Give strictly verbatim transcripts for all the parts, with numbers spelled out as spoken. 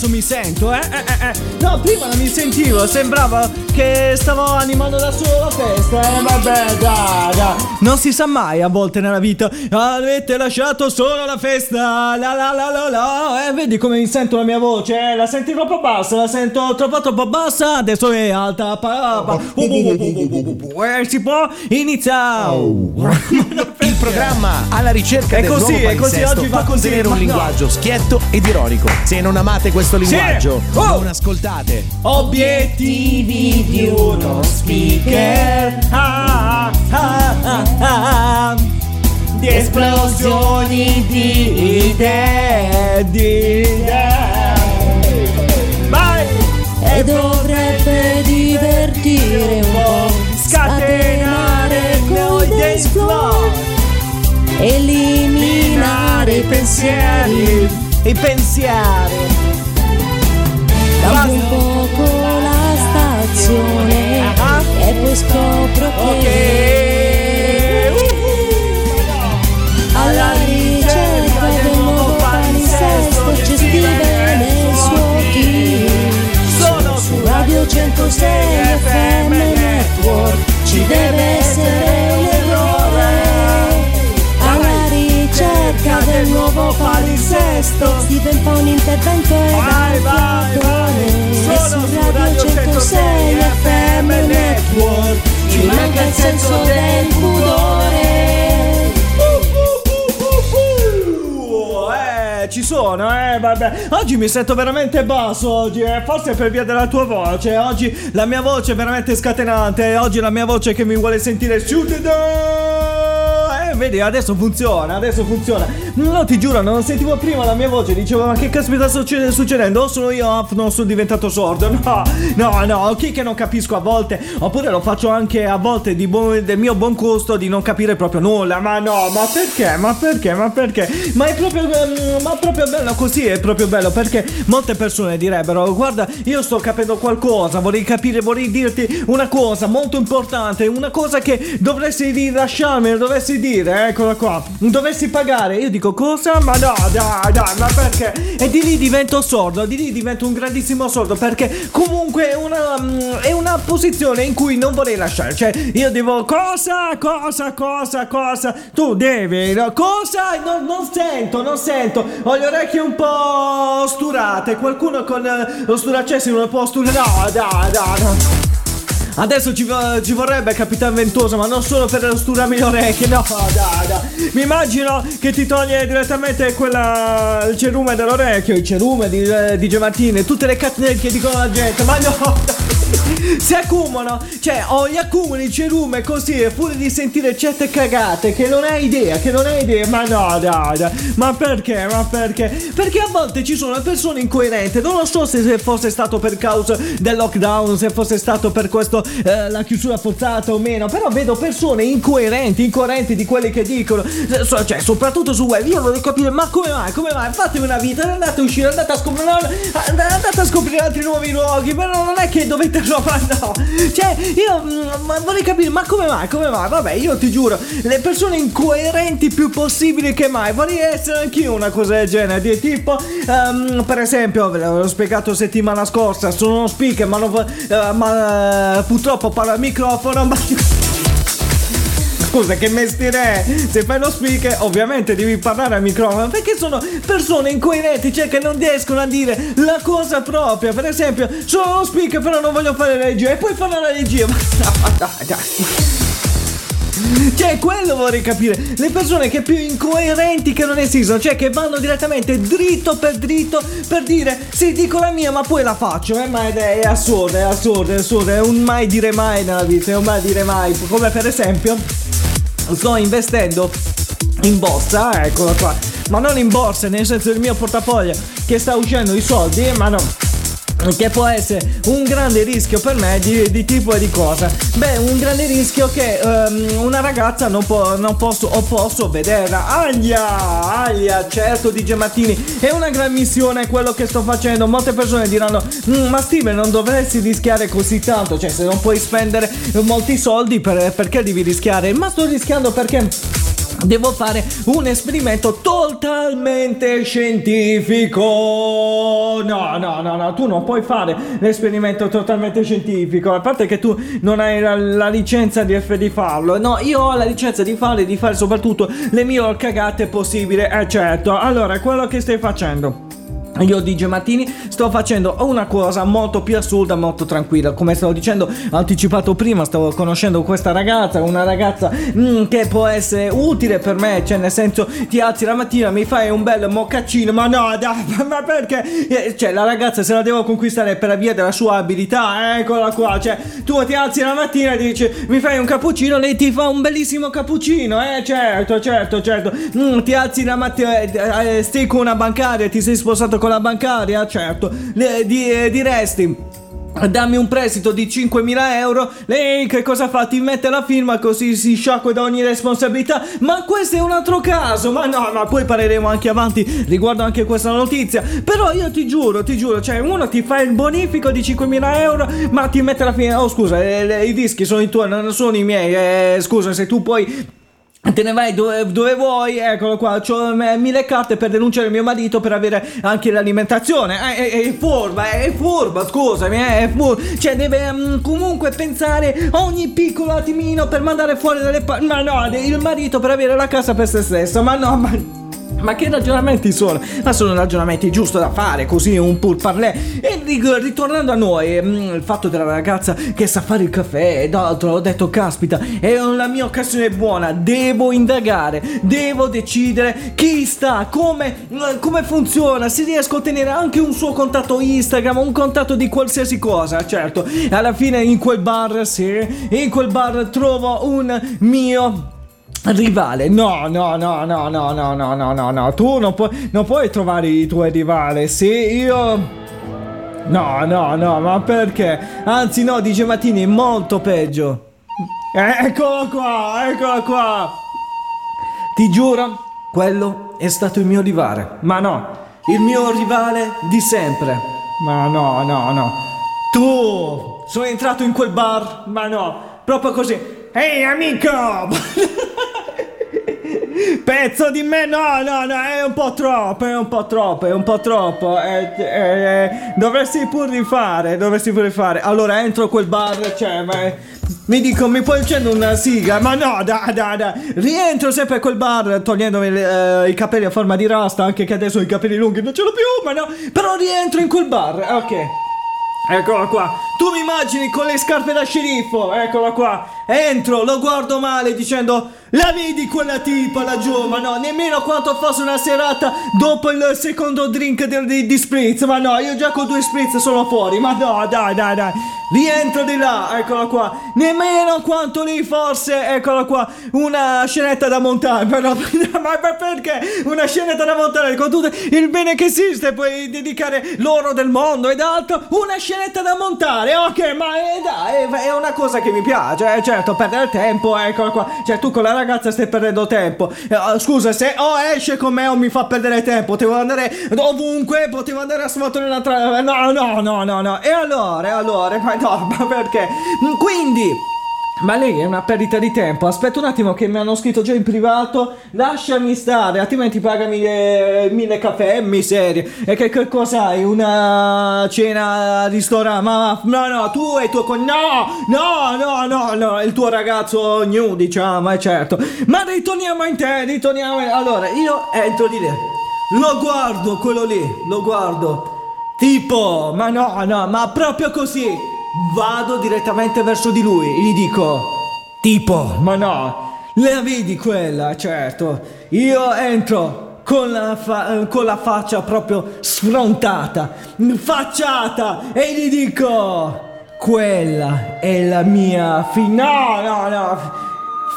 adesso mi sento, eh? eh, eh, eh. No, prima non mi sentivo, sembrava che stavo animando da solo la festa, eh? Vabbè, dai, dai. Non si sa mai a volte nella vita. Avete lasciato solo la festa, la la la la la. Eh, vedi come mi sento la mia voce, eh? La senti troppo bassa, la sento troppo troppo bassa, adesso è alta. Pa, pa. Uh, uh, uh, uh, uh, uh. Eh, si può iniziare. Oh. Il programma alla ricerca è del così, nuovo palinsesto. È così, oggi va così. Un no. linguaggio schietto ed ironico. Se non amate questo linguaggio, sì. oh. non ascoltate. Obiettivi di uno speaker. Ah, ah, ah, ah, ah. Di esplosioni di idee, di idee. Vai! E dovrebbe divertire un po'. Scatenare con dei flow, eliminare i pensieri, i pensieri. Dammi un poco la stazione uh-huh. e poi scopro che okay. alla ricerca del nuovo palinsesto c'è Steven nel suo team. Sono su Radio centosei effe emme ci deve essere un errore, alla ricerca del nuovo palinsesto Steven fa un intervento e vai, vai, vai. Sono su Radio centosei effe emme Network, ci manca il senso del pudore. Ci sono, eh, vabbè. Oggi mi sento veramente basso oggi, eh. Forse è per via della tua voce. Oggi la mia voce è veramente scatenante. Oggi la mia voce che mi vuole sentire eh, vedi, adesso funziona, adesso funziona. No, ti giuro, non sentivo prima la mia voce. Dicevo, ma che caspita sta succedendo? O sono io, non sono diventato sordo. No, no, no, chi che non capisco a volte. Oppure lo faccio anche a volte di bu- del mio buon gusto di non capire proprio nulla. Ma no, ma perché, ma perché, ma perché? Ma è proprio, ma proprio bello così, è proprio bello. Perché molte persone direbbero, guarda, io sto capendo qualcosa, vorrei capire, vorrei dirti una cosa molto importante, una cosa che dovresti rilasciarmi, dovresti dire, eccola qua, dovresti pagare. Io dico, cosa? Ma no, dai, dai, ma perché? E di lì divento sordo, di lì divento un grandissimo sordo, perché comunque è una, è una posizione in cui non vorrei lasciare. Cioè, io devo, cosa, cosa, cosa, cosa, tu devi, no? Cosa? No, non sento, non sento, ho le orecchie un po' osturate, qualcuno con eh, lo sturacessimo un po' osturato, no, dai, dai, no. Adesso ci, ci vorrebbe Capitan Ventoso, ma non solo per osturarmi le orecchie, no, dai, dai. Mi immagino che ti toglie direttamente quella, il cerume dall'orecchio, il cerume di, di Giovanni, tutte le cazzate che dicono la gente, ma no, dai. Si accumulano, cioè ho gli accumuli, il cerume così, pure di sentire certe cagate che non hai idea, che non hai idea, ma no, dai, dai. Ma perché, ma perché? Perché a volte ci sono persone incoerenti, non lo so se fosse stato per causa del lockdown, se fosse stato per questo... Eh, la chiusura forzata o meno, però vedo persone incoerenti, incoerenti di quelli che dicono, cioè soprattutto su web. Io voglio capire, ma come mai, come mai? Fatemi una vita, andate a uscire, andate a scoprire, andate a scoprire altri nuovi luoghi, però non è che dovete trovare, no, cioè io mh, vorrei capire, ma come mai, come mai? Vabbè, io ti giuro, le persone incoerenti più possibili che mai, vorrei essere anch'io una cosa del genere, di tipo um, per esempio, ve l'avevo spiegato settimana scorsa, sono uno speaker, ma non uh, ma uh, purtroppo parlo al microfono, ma... Scusa, che mestiere è? Se fai lo speaker ovviamente devi parlare al microfono, perché sono persone incoerenti, cioè che non riescono a dire la cosa propria. Per esempio, sono lo speaker però non voglio fare la regia, e poi fanno la regia, ma no, dai, dai. Cioè, quello vorrei capire, le persone che più incoerenti che non esistono, cioè che vanno direttamente dritto per dritto per dire, sì, dico la mia ma poi la faccio, eh, ma è, è assurdo, è assurdo, è assurdo, è un mai dire mai nella vita, è un mai dire mai, come per esempio, sto investendo in borsa, eccola qua, ma non in borsa, nel senso del mio portafoglio, che sta uscendo i soldi, ma no. Che può essere un grande rischio per me di, di tipo e di cosa? Beh, un grande rischio che um, una ragazza non, po- non posso o posso vederla. Aglia, aglia, certo DJMartini, è una gran missione quello che sto facendo. Molte persone diranno, ma Steven non dovresti rischiare così tanto, cioè se non puoi spendere molti soldi per, perché devi rischiare? Ma sto rischiando perché... devo fare un esperimento totalmente scientifico. No, no, no, no, tu non puoi fare l'esperimento totalmente scientifico, a parte che tu non hai la, la licenza di, di farlo. No, io ho la licenza di fare di fare soprattutto le miglior cagate possibile, eh, certo. Allora, quello che stai facendo, io D J Martini sto facendo una cosa molto più assurda, molto tranquilla. Come stavo dicendo, anticipato prima, stavo conoscendo questa ragazza, una ragazza mm, che può essere utile per me, cioè nel senso, ti alzi la mattina, mi fai un bel moccaccino, ma no, dai, ma perché? Cioè la ragazza se la devo conquistare per la via della sua abilità, eccola qua, cioè tu ti alzi la mattina e dici mi fai un cappuccino, lei ti fa un bellissimo cappuccino, eh certo, certo, certo, mm, ti alzi la mattina, eh, eh, stai con una bancaria, ti sei sposato con la bancaria, certo, le, di, di resti, dammi un prestito di cinquemila euro, lei che cosa fa? Ti mette la firma così si sciacqua da ogni responsabilità. Ma questo è un altro caso, ma no, ma poi parleremo anche avanti riguardo anche questa notizia. Però io ti giuro, ti giuro, cioè uno ti fa il bonifico di cinquemila euro ma ti mette la firma, oh scusa, eh, le, i dischi sono i tuoi, non sono i miei, eh, scusa, se tu puoi te ne vai dove, dove vuoi, eccolo qua, c'ho mille carte per denunciare mio marito per avere anche l'alimentazione. È, è, è furba, è furba, scusami, è furba, cioè deve um, comunque pensare ogni piccolo attimino per mandare fuori dalle pa- ma no, il marito per avere la casa per se stesso, ma no, ma... ma che ragionamenti sono? Ma sono ragionamenti giusto da fare, così un pur parlè. E ritornando a noi, il fatto della ragazza che sa fare il caffè e d'altro, ho detto caspita, è una mia occasione buona, devo indagare, devo decidere chi sta, come, come funziona, se riesco a ottenere anche un suo contatto Instagram, un contatto di qualsiasi cosa, certo. Alla fine in quel bar, sì, in quel bar trovo un mio rivale. No, no, no, no, no, no, no, no, no, no, tu non puoi, non puoi trovare i tuoi rivali. Sì, io... no, no, no, ma perché? Anzi no, D J Martini, molto peggio. Eccolo qua, eccolo qua. Ti giuro, quello è stato il mio rivale. Ma no, il mio rivale di sempre. Ma no, no, no. Tu, sono entrato in quel bar, ma no, proprio così. Ehi, hey, amico! Pezzo di me, no, no, no, è un po' troppo, è un po' troppo, è un po' troppo. È, è, è, dovresti pur rifare, dovresti pur rifare. Allora entro quel bar, cioè, ma, mi dico, mi puoi accendere una sigla? Ma no, dai, dai, dai. Rientro sempre a quel bar, togliendomi eh, i capelli a forma di rasta, anche che adesso ho i capelli lunghi, non ce l'ho più, ma no. Però rientro in quel bar, ok. Eccola qua, tu mi immagini con le scarpe da sceriffo, eccola qua, entro, lo guardo male dicendo la vedi quella tipa laggiù, ma no, nemmeno quanto fosse una serata dopo il secondo drink di, di, di spritz, ma no, io già con due spritz sono fuori, ma no, dai, dai, dai, rientro di là, eccola qua, nemmeno quanto lì forse, eccola qua, una scenetta da montare, ma, no, ma perché una scenetta da montare con tutto il bene che esiste, puoi dedicare l'oro del mondo ed altro, una scenetta da montare, ok, ma eh, dai, è una cosa che mi piace, eh, certo, perdere tempo, eccola qua, cioè tu con la ragazza stai perdendo tempo, eh, scusa, se o oh, esce con me o mi fa perdere tempo, potevo andare ovunque, potevo andare a svuotare un'altra, no, no, no, no, no, e allora, e allora, ma no, ma perché, quindi... ma lei è una perdita di tempo. Aspetta un attimo che mi hanno scritto già in privato, lasciami stare, altrimenti pagami eh, mille caffè, miseria. E che, che cos'hai? Una cena al ristorante? Ma, ma no, no, tu e tuo con... no, no, no, no, no, il tuo ragazzo new, diciamo, è certo. Ma ritorniamo in te, ritorniamo in... Allora, io entro di lì, lo guardo quello lì, lo guardo, tipo, ma no, no, ma proprio così. Vado direttamente verso di lui e gli dico, tipo, ma no, la vedi quella, certo, io entro con la, fa- con la faccia proprio sfrontata, facciata, e gli dico, quella è la mia fine, no, no, no,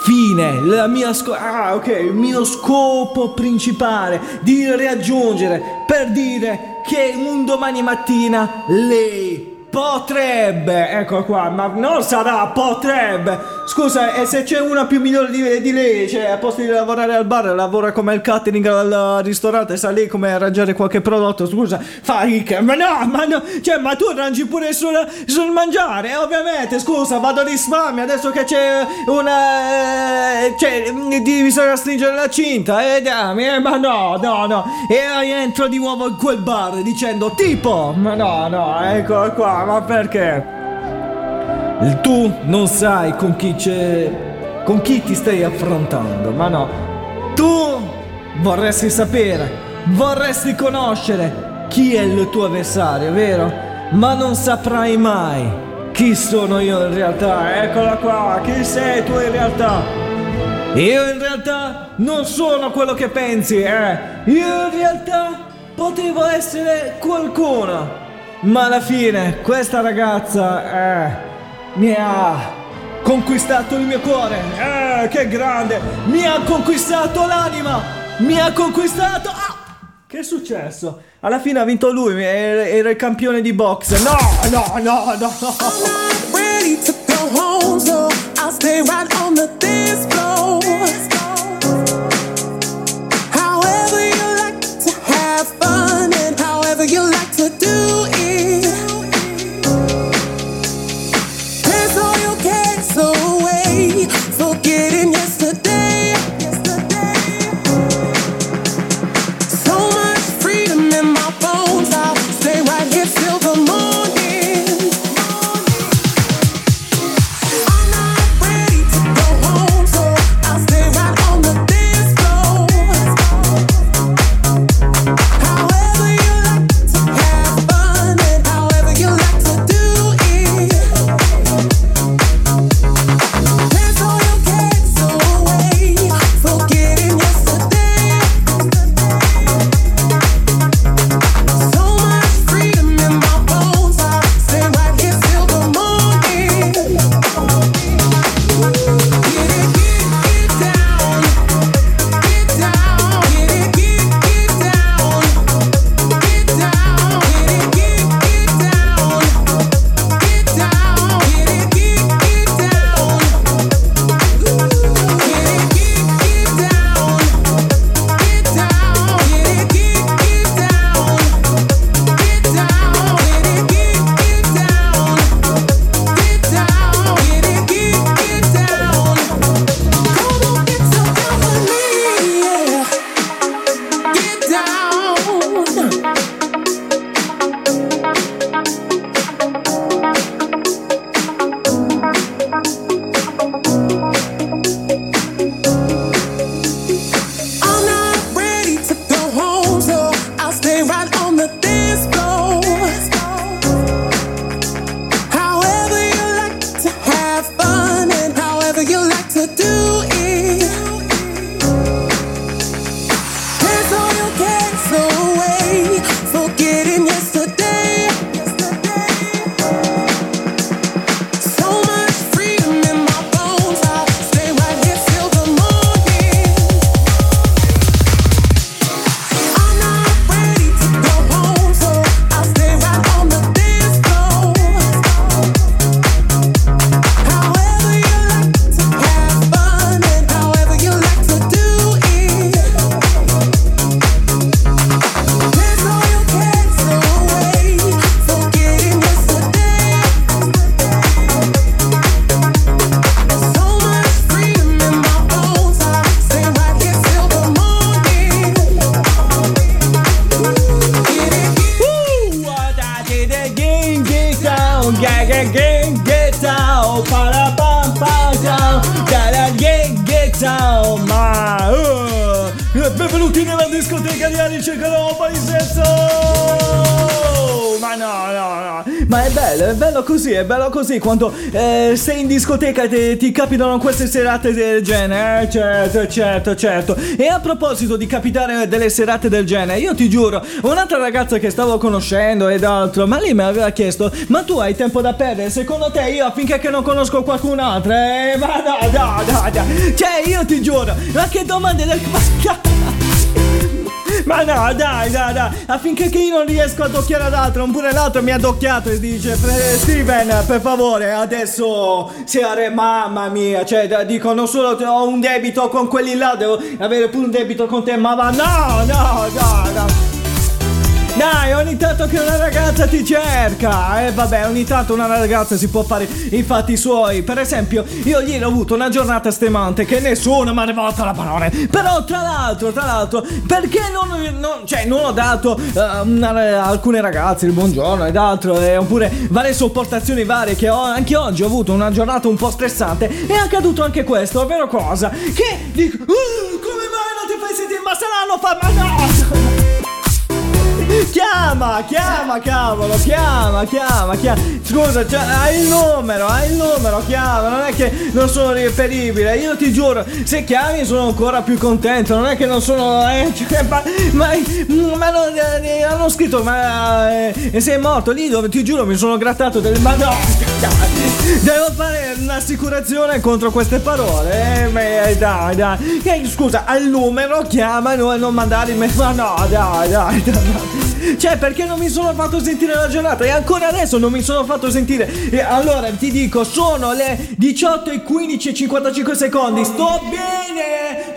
fine, la mia sco- ah, ok, il mio scopo principale di raggiungere per dire che un domani mattina lei potrebbe, ecco qua, ma non sarà, potrebbe. Scusa, e se c'è una più migliore di, di lei, cioè a posto di lavorare al bar lavora come il catering al ristorante, sa lei come arrangiare qualche prodotto, scusa, fa ricca. Ma no, ma no, cioè ma tu arrangi pure sul, sul mangiare, eh, ovviamente, scusa, vado di sfammi adesso che c'è una, eh, cioè di, bisogna stringere la cinta, eh, dammi, eh, ma no, no, no, e entro di nuovo in quel bar dicendo tipo, ma no, no, ecco qua. Ma perché? Tu non sai con chi c'è, con chi ti stai affrontando, ma no. Tu vorresti sapere, vorresti conoscere chi è il tuo avversario, vero? Ma non saprai mai chi sono io in realtà. Eccola qua, chi sei tu in realtà? Io in realtà non sono quello che pensi, eh. Io in realtà potevo essere qualcuno. Ma alla fine questa ragazza eh, mi ha conquistato il mio cuore, eh, che grande, mi ha conquistato l'anima, mi ha conquistato... Ah! Che è successo? Alla fine ha vinto lui, era il campione di boxe. No, no, no, no, no. I'm not ready to go home, so I'll stay right on the dance floor. However you like to have fun and however you like to do it. Forgetting yesterday, yesterday. So much freedom in my bones. I'll stay right here till the morning. È bello così quando eh, sei in discoteca e ti, ti capitano queste serate del genere, eh, certo, certo, certo. E a proposito di capitare delle serate del genere, io ti giuro, un'altra ragazza che stavo conoscendo ed altro, ma lei mi aveva chiesto: ma tu hai tempo da perdere? Secondo te io finché che non conosco qualcun'altra? Eh, ma no, no, no, no. Cioè io ti giuro, ma che domande del... Ma no, dai, dai, dai, affinché che io non riesco ad occhiare ad altro, oppure l'altro mi ha adocchiato e dice: Steven, per favore, adesso siare, mamma mia, cioè dicono solo ho un debito con quelli là, devo avere pure un debito con te, ma va, no, no, no, no. Dai, ogni tanto che una ragazza ti cerca, eh vabbè, ogni tanto una ragazza si può fare i fatti suoi. Per esempio, io ieri ho avuto una giornata stemante che nessuno mi ha rivolto la parola. Però tra l'altro, tra l'altro, perché non, non cioè non ho dato uh, una, alcune ragazze il buongiorno ed altro, eh, oppure varie sopportazioni varie che ho, anche oggi ho avuto una giornata un po' stressante. È accaduto anche questo, ovvero cosa? Che dico, uh, come mai non ti fai sentire? Ma se l'hanno fatto, ma no! Chiama, chiama, cavolo, chiama, chiama, chiama. Scusa, cioè, hai il numero, hai il numero, chiama. Non è che non sono reperibile. Io ti giuro, se chiami sono ancora più contento. Non è che non sono... Eh, cioè, ma ma, ma non, eh, hanno scritto, ma eh, sei morto lì dove ti giuro mi sono grattato delle... Ma no, devo fare un'assicurazione contro queste parole. Eh, ma, dai, dai. Eh, scusa, al numero chiama, no, non mandare il me... Ma no, dai, dai, dai, dai. Cioè, perché non mi sono fatto sentire la giornata? E ancora adesso non mi sono fatto sentire. E allora ti dico, sono le diciotto e quindici e cinquantacinque secondi. Sto bene.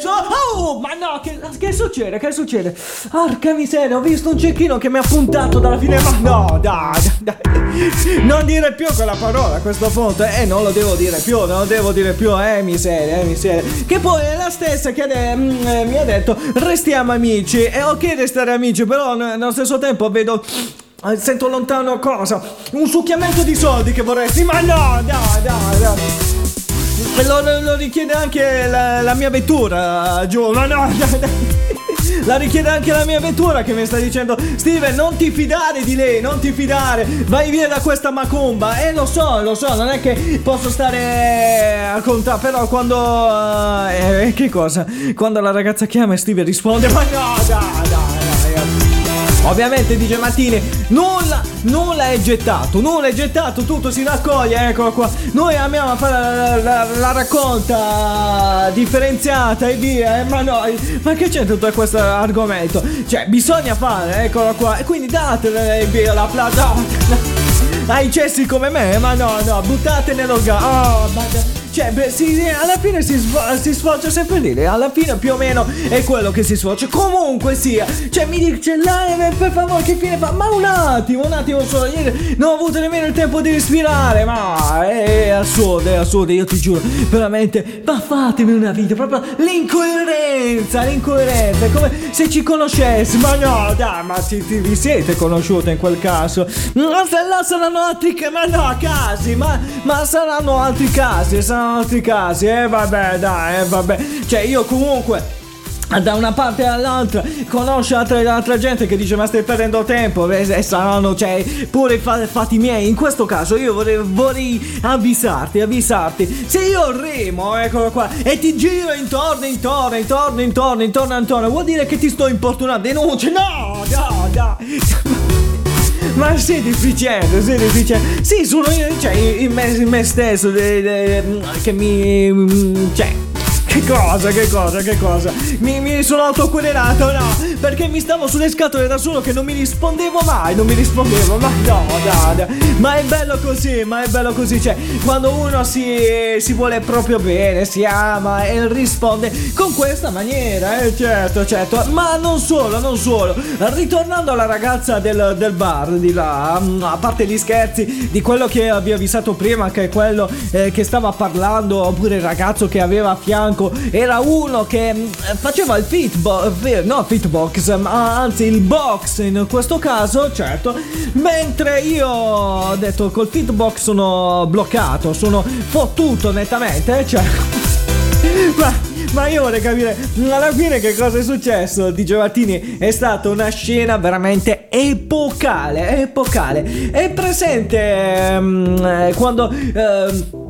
So- oh, ma no, che, che succede? Che succede? Porca miseria, ho visto un cecchino che mi ha puntato dalla finestra. Ma no, dai, dai. Non dire più quella parola a questo punto. Eh, non lo devo dire più, non lo devo dire più. Eh, miseria, eh, miseria. Che poi è la stessa che eh, mi ha detto, restiamo amici. È ok restare amici, però n- non stesso tempo vedo, sento lontano cosa, un succhiamento di soldi che vorresti, ma no, no, no, no. Lo, lo richiede anche la, la mia vettura, giù, ma no, no, no. La richiede anche la mia vettura che mi sta dicendo: Steven, non ti fidare di lei, non ti fidare, vai via da questa macumba. E eh, lo so, lo so, non è che posso stare a contare, però quando uh, eh, che cosa? Quando la ragazza chiama e Steven risponde, ma no, no, no. Ovviamente dice Martini, nulla, nulla è gettato, nulla è gettato, tutto si raccoglie, eccolo qua. Noi amiamo fare la, la, la raccolta differenziata e via, eh, ma no, ma che c'è tutto questo argomento? Cioè, bisogna fare, eccolo qua, e quindi datele via la plata ai cessi come me, ma no, no, buttate nello gas, oh, ma... Cioè, beh, si, alla fine si, sfo- si sfocia sempre lì. Alla fine più o meno è quello che si sfocia. Comunque sia, cioè mi dice live, per favore, che fine fa? Ma un attimo, un attimo solo. Ieri non ho avuto nemmeno il tempo di respirare. Ma è assurdo, è assurdo, io ti giuro. Veramente, ma fatemi una vita. Proprio l'incoerenza, l'incoerenza. È come se ci conoscessi. Ma no, dai, ma si, si, vi siete conosciute in quel caso? Ma se là saranno altri casi. Ma no, casi, ma, ma saranno altri casi. Saranno altri casi, eh vabbè, dai, eh vabbè, cioè io comunque da una parte e all'altra conosce altra, altra gente che dice ma stai perdendo tempo e, e saranno, cioè, pure fa, fatti miei. In questo caso io vorrei, vorrei avvisarti, avvisarti se io remo, eccolo qua, e ti giro intorno, intorno, intorno, intorno, intorno, intorno, vuol dire che ti sto importunando, denuncia, no, no, no. Ma sei deficiente, sei deficiente. Sì, sono io, cioè, in me, in me stesso de, de, che mi... cioè, che cosa, che cosa, che cosa Mi, mi sono autoquerelato, no, perché mi stavo sulle scatole da solo che non mi rispondevo mai, non mi rispondevo, ma no, no, no. Ma è bello così, ma è bello così, cioè, quando uno si, si vuole proprio bene, si ama e risponde con questa maniera, eh, certo, certo. Ma non solo, non solo. Ritornando alla ragazza del, del bar di là, a parte gli scherzi di quello che vi ho avvisato prima, che è quello eh, che stava parlando, oppure il ragazzo che aveva a fianco era uno che faceva il fitbox, no fitbox, ma anzi il box in questo caso, certo, mentre io ho detto col fitbox sono bloccato, sono fottuto nettamente, cioè ma... Ma io vorrei capire alla fine che cosa è successo. D J Martini, è stata una scena veramente epocale, epocale. È presente ehm, quando... Ehm,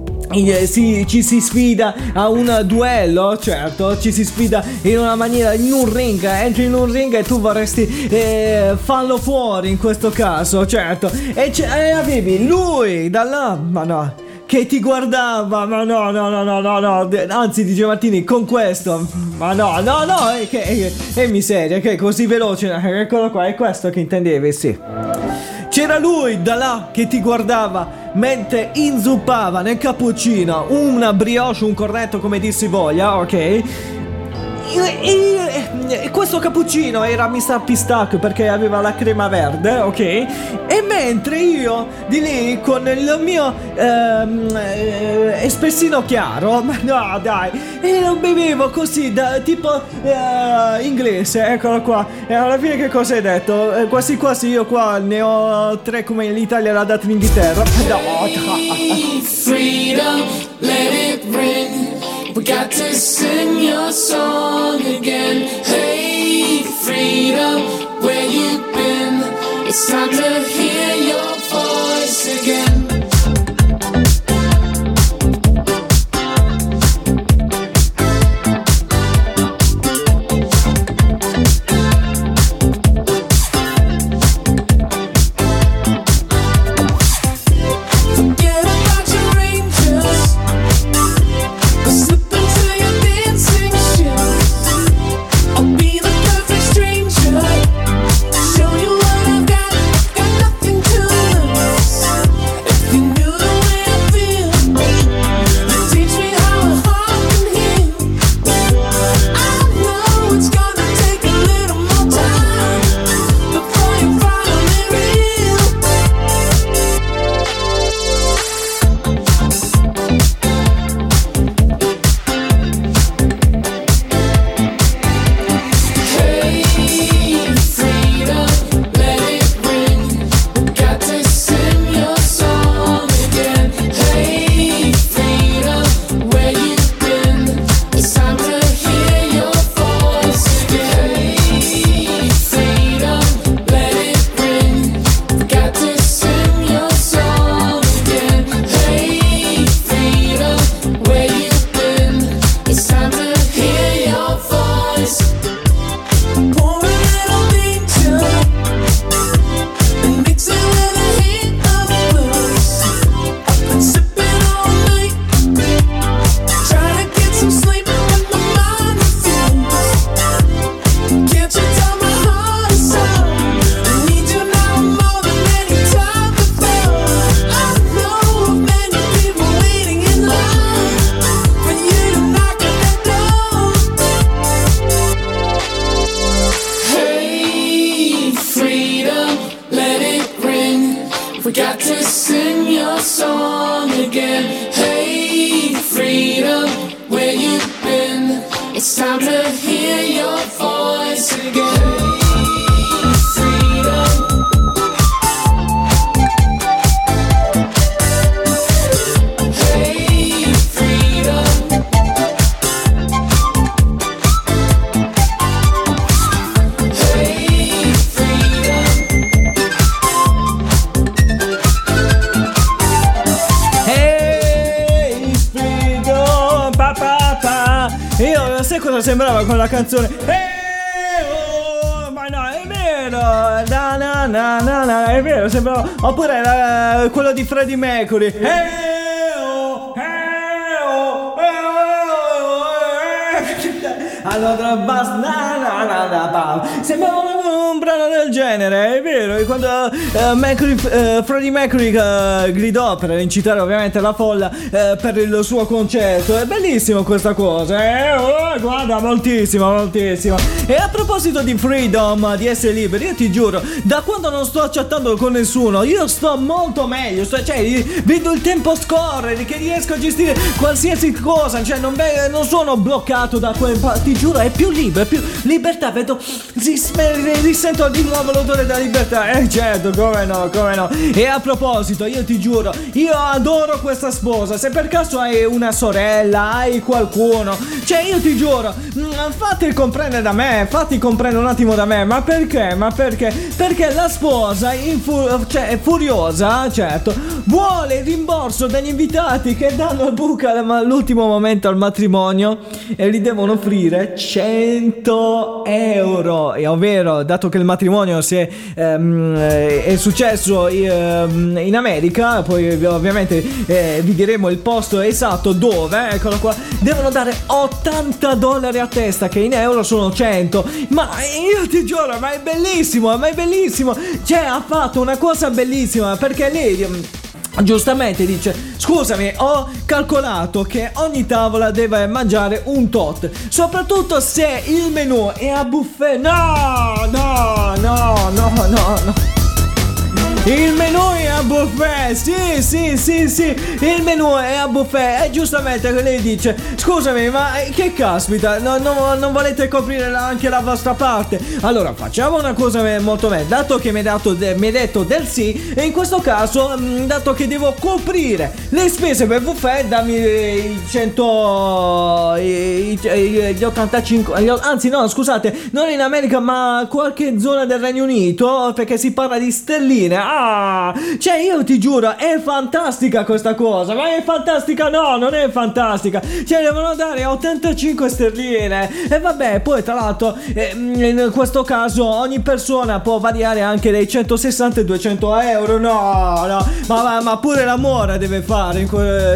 Si, ci si sfida a un duello, certo, ci si sfida in una maniera, in un ring, entri in un ring e tu vorresti eh, farlo fuori in questo caso, certo, e, c- e avevi lui da là, ma no, che ti guardava, ma no, no, no, no, no, no. Anzi, di Martini con questo, ma no, no, no, e, che, e, e miseria, che è così veloce, eccolo qua, è questo che intendevi, sì. C'era lui da là che ti guardava mentre inzuppava nel cappuccino una brioche, un cornetto, come dir si voglia, ok? E, e, e questo cappuccino era mister Pistacchio perché aveva la crema verde, ok? E mentre io di lì con il mio ehm, eh, espressino chiaro, ma no dai, e lo bevevo così da, tipo eh, inglese, eccolo qua. E alla fine che cosa hai detto? Eh, quasi quasi io qua ne ho tre come l'Italia l'ha data in Inghilterra. No, dai. Freedom, let it ring. We got to sing your song again. Hey, freedom, where you been? It's time to hear your voice again. Sembrava con la canzone eh, oh, ma no, è vero, na, na, na, na, na, è vero, sembrava. Oppure la, quello di Freddie Mercury eh, oh, eh, oh, eh, oh, allora bas, na, na, na, na, bam. Sembrava un brano del genere, è vero. E quando uh, Mercury, uh, Freddie Mercury uh, gridò per incitare ovviamente la folla uh, per il suo concerto, è bellissimo questa cosa eh, oh, guarda, moltissimo, moltissimo. E a proposito di freedom, di essere liberi, io ti giuro, da quando non sto chattando con nessuno io sto molto meglio, sto, cioè vedo il tempo scorrere, che riesco a gestire qualsiasi cosa, cioè non, ve- non sono bloccato da quel pa- ti giuro, è più libero, è più libertà, vedo risento di nuovo l'odore della libertà, eh certo, come no, come no. E a proposito, io ti giuro, io adoro questa sposa. Se per caso hai una sorella, hai qualcuno, cioè io ti giuro, mh, fatti comprendere da me, fatti comprendere un attimo da me. Ma perché? Ma perché? Perché la sposa infu- cioè, è furiosa, certo, vuole il rimborso degli invitati che danno buca all'ultimo momento al matrimonio e li devono offrire. cento euro, e ovvero, dato che il matrimonio si è, ehm, è successo in, in America, poi ovviamente eh, vi diremo il posto esatto dove, eccolo qua, devono dare ottanta dollari a testa, che in euro sono cento. Ma io ti giuro, ma è bellissimo, ma è bellissimo, cioè ha fatto una cosa bellissima, perché lei giustamente dice: scusami, ho calcolato che ogni tavola deve mangiare un tot, soprattutto se il menù è a buffet. No, no, no, no, no, no. Il menù è a buffet, sì, sì, sì, sì, il menù è a buffet. E giustamente lei dice: scusami, ma che caspita, no, no, non volete coprire anche la vostra parte? Allora facciamo una cosa molto bene, dato che mi hai dato, mi hai detto del sì, e in questo caso, dato che devo coprire le spese per buffet, dammi i cento, gli ottantacinque, gli, anzi no, scusate, non in America ma qualche zona del Regno Unito, perché si parla di sterline. Ah, cioè io ti giuro, è fantastica questa cosa, ma è fantastica, no, non è fantastica, cioè devono dare ottantacinque sterline. E vabbè, poi tra l'altro eh, in questo caso ogni persona può variare anche dai centosessanta ai duecento euro. No, no, ma, ma pure la mora deve fare,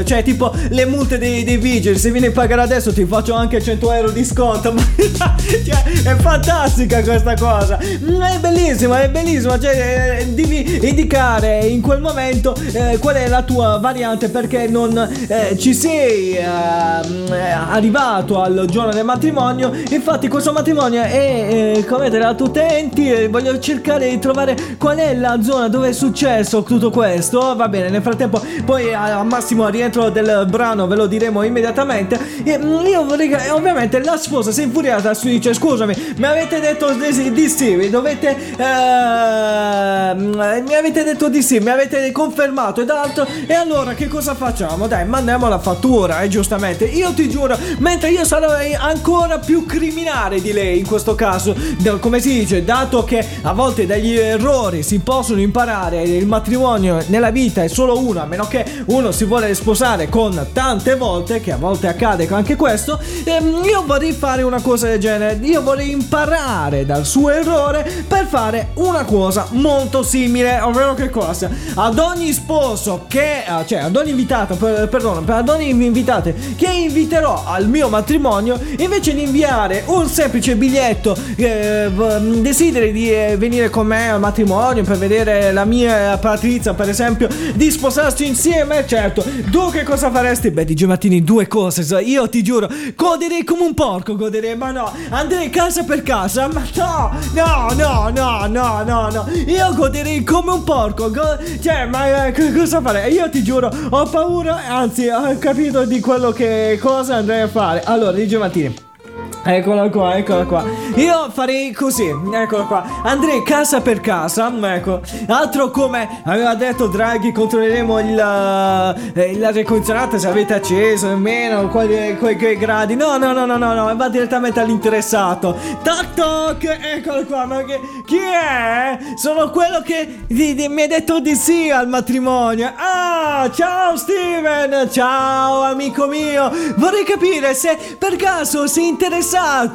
cioè tipo le multe dei, dei vigili, se vieni a pagare adesso ti faccio anche cento euro di sconto. Cioè è fantastica questa cosa, è bellissima, è bellissima, cioè devi indicare in quel momento eh, qual è la tua variante, perché non eh, ci sei eh, arrivato al giorno del matrimonio. Infatti questo matrimonio è eh, come te l'ha utenti, eh, voglio cercare di trovare qual è la zona dove è successo tutto questo. Va bene, nel frattempo poi al massimo al rientro del brano ve lo diremo immediatamente. E io vorrei, ovviamente la sposa si è infuriata, si dice: scusami, mi avete detto di, di sì, mi dovete eh, mi avete detto di sì, mi avete confermato ed altro, e allora che cosa facciamo? Dai, mandiamo la fattura. E eh, giustamente, io ti giuro, mentre io sarò ancora più criminale di lei in questo caso, come si dice, dato che a volte dagli errori si possono imparare, il matrimonio nella vita è solo uno, a meno che uno si vuole sposare con tante volte, che a volte accade anche questo. ehm, io vorrei fare una cosa del genere, io vorrei imparare dal suo errore per fare una cosa molto simile, ovvero che cosa? Ad ogni sposo che, cioè ad ogni invitato, per, perdono, ad ogni invitate che inviterò al mio matrimonio, invece di inviare un semplice biglietto eh, desideri di eh, venire con me al matrimonio per vedere la mia Patrizia, per esempio, di sposarci insieme, certo, tu che cosa faresti? Beh, D J Martini, due cose, io ti giuro, goderei come un porco, goderei, ma no, andrei casa per casa, ma no, no, no, no, no, no, no, io goderei come un porco, go- cioè ma eh, c- cosa fare? Io ti giuro, ho paura, anzi ho capito di quello che cosa andrei a fare. Allora, D J Martini, eccolo qua, eccolo qua, io farei così, eccolo qua, andrei casa per casa, ecco, altro come aveva detto Draghi, controlleremo il l'aria eh, condizionata, se avete acceso o meno, quei, quei, quei gradi, no, no, no, no, no, no, va direttamente all'interessato, tac tac, eccolo qua, ma che, chi è? Sono quello che di, di, mi ha detto di sì al matrimonio. Ah, ciao Steven, ciao amico mio, vorrei capire se per caso si interessa a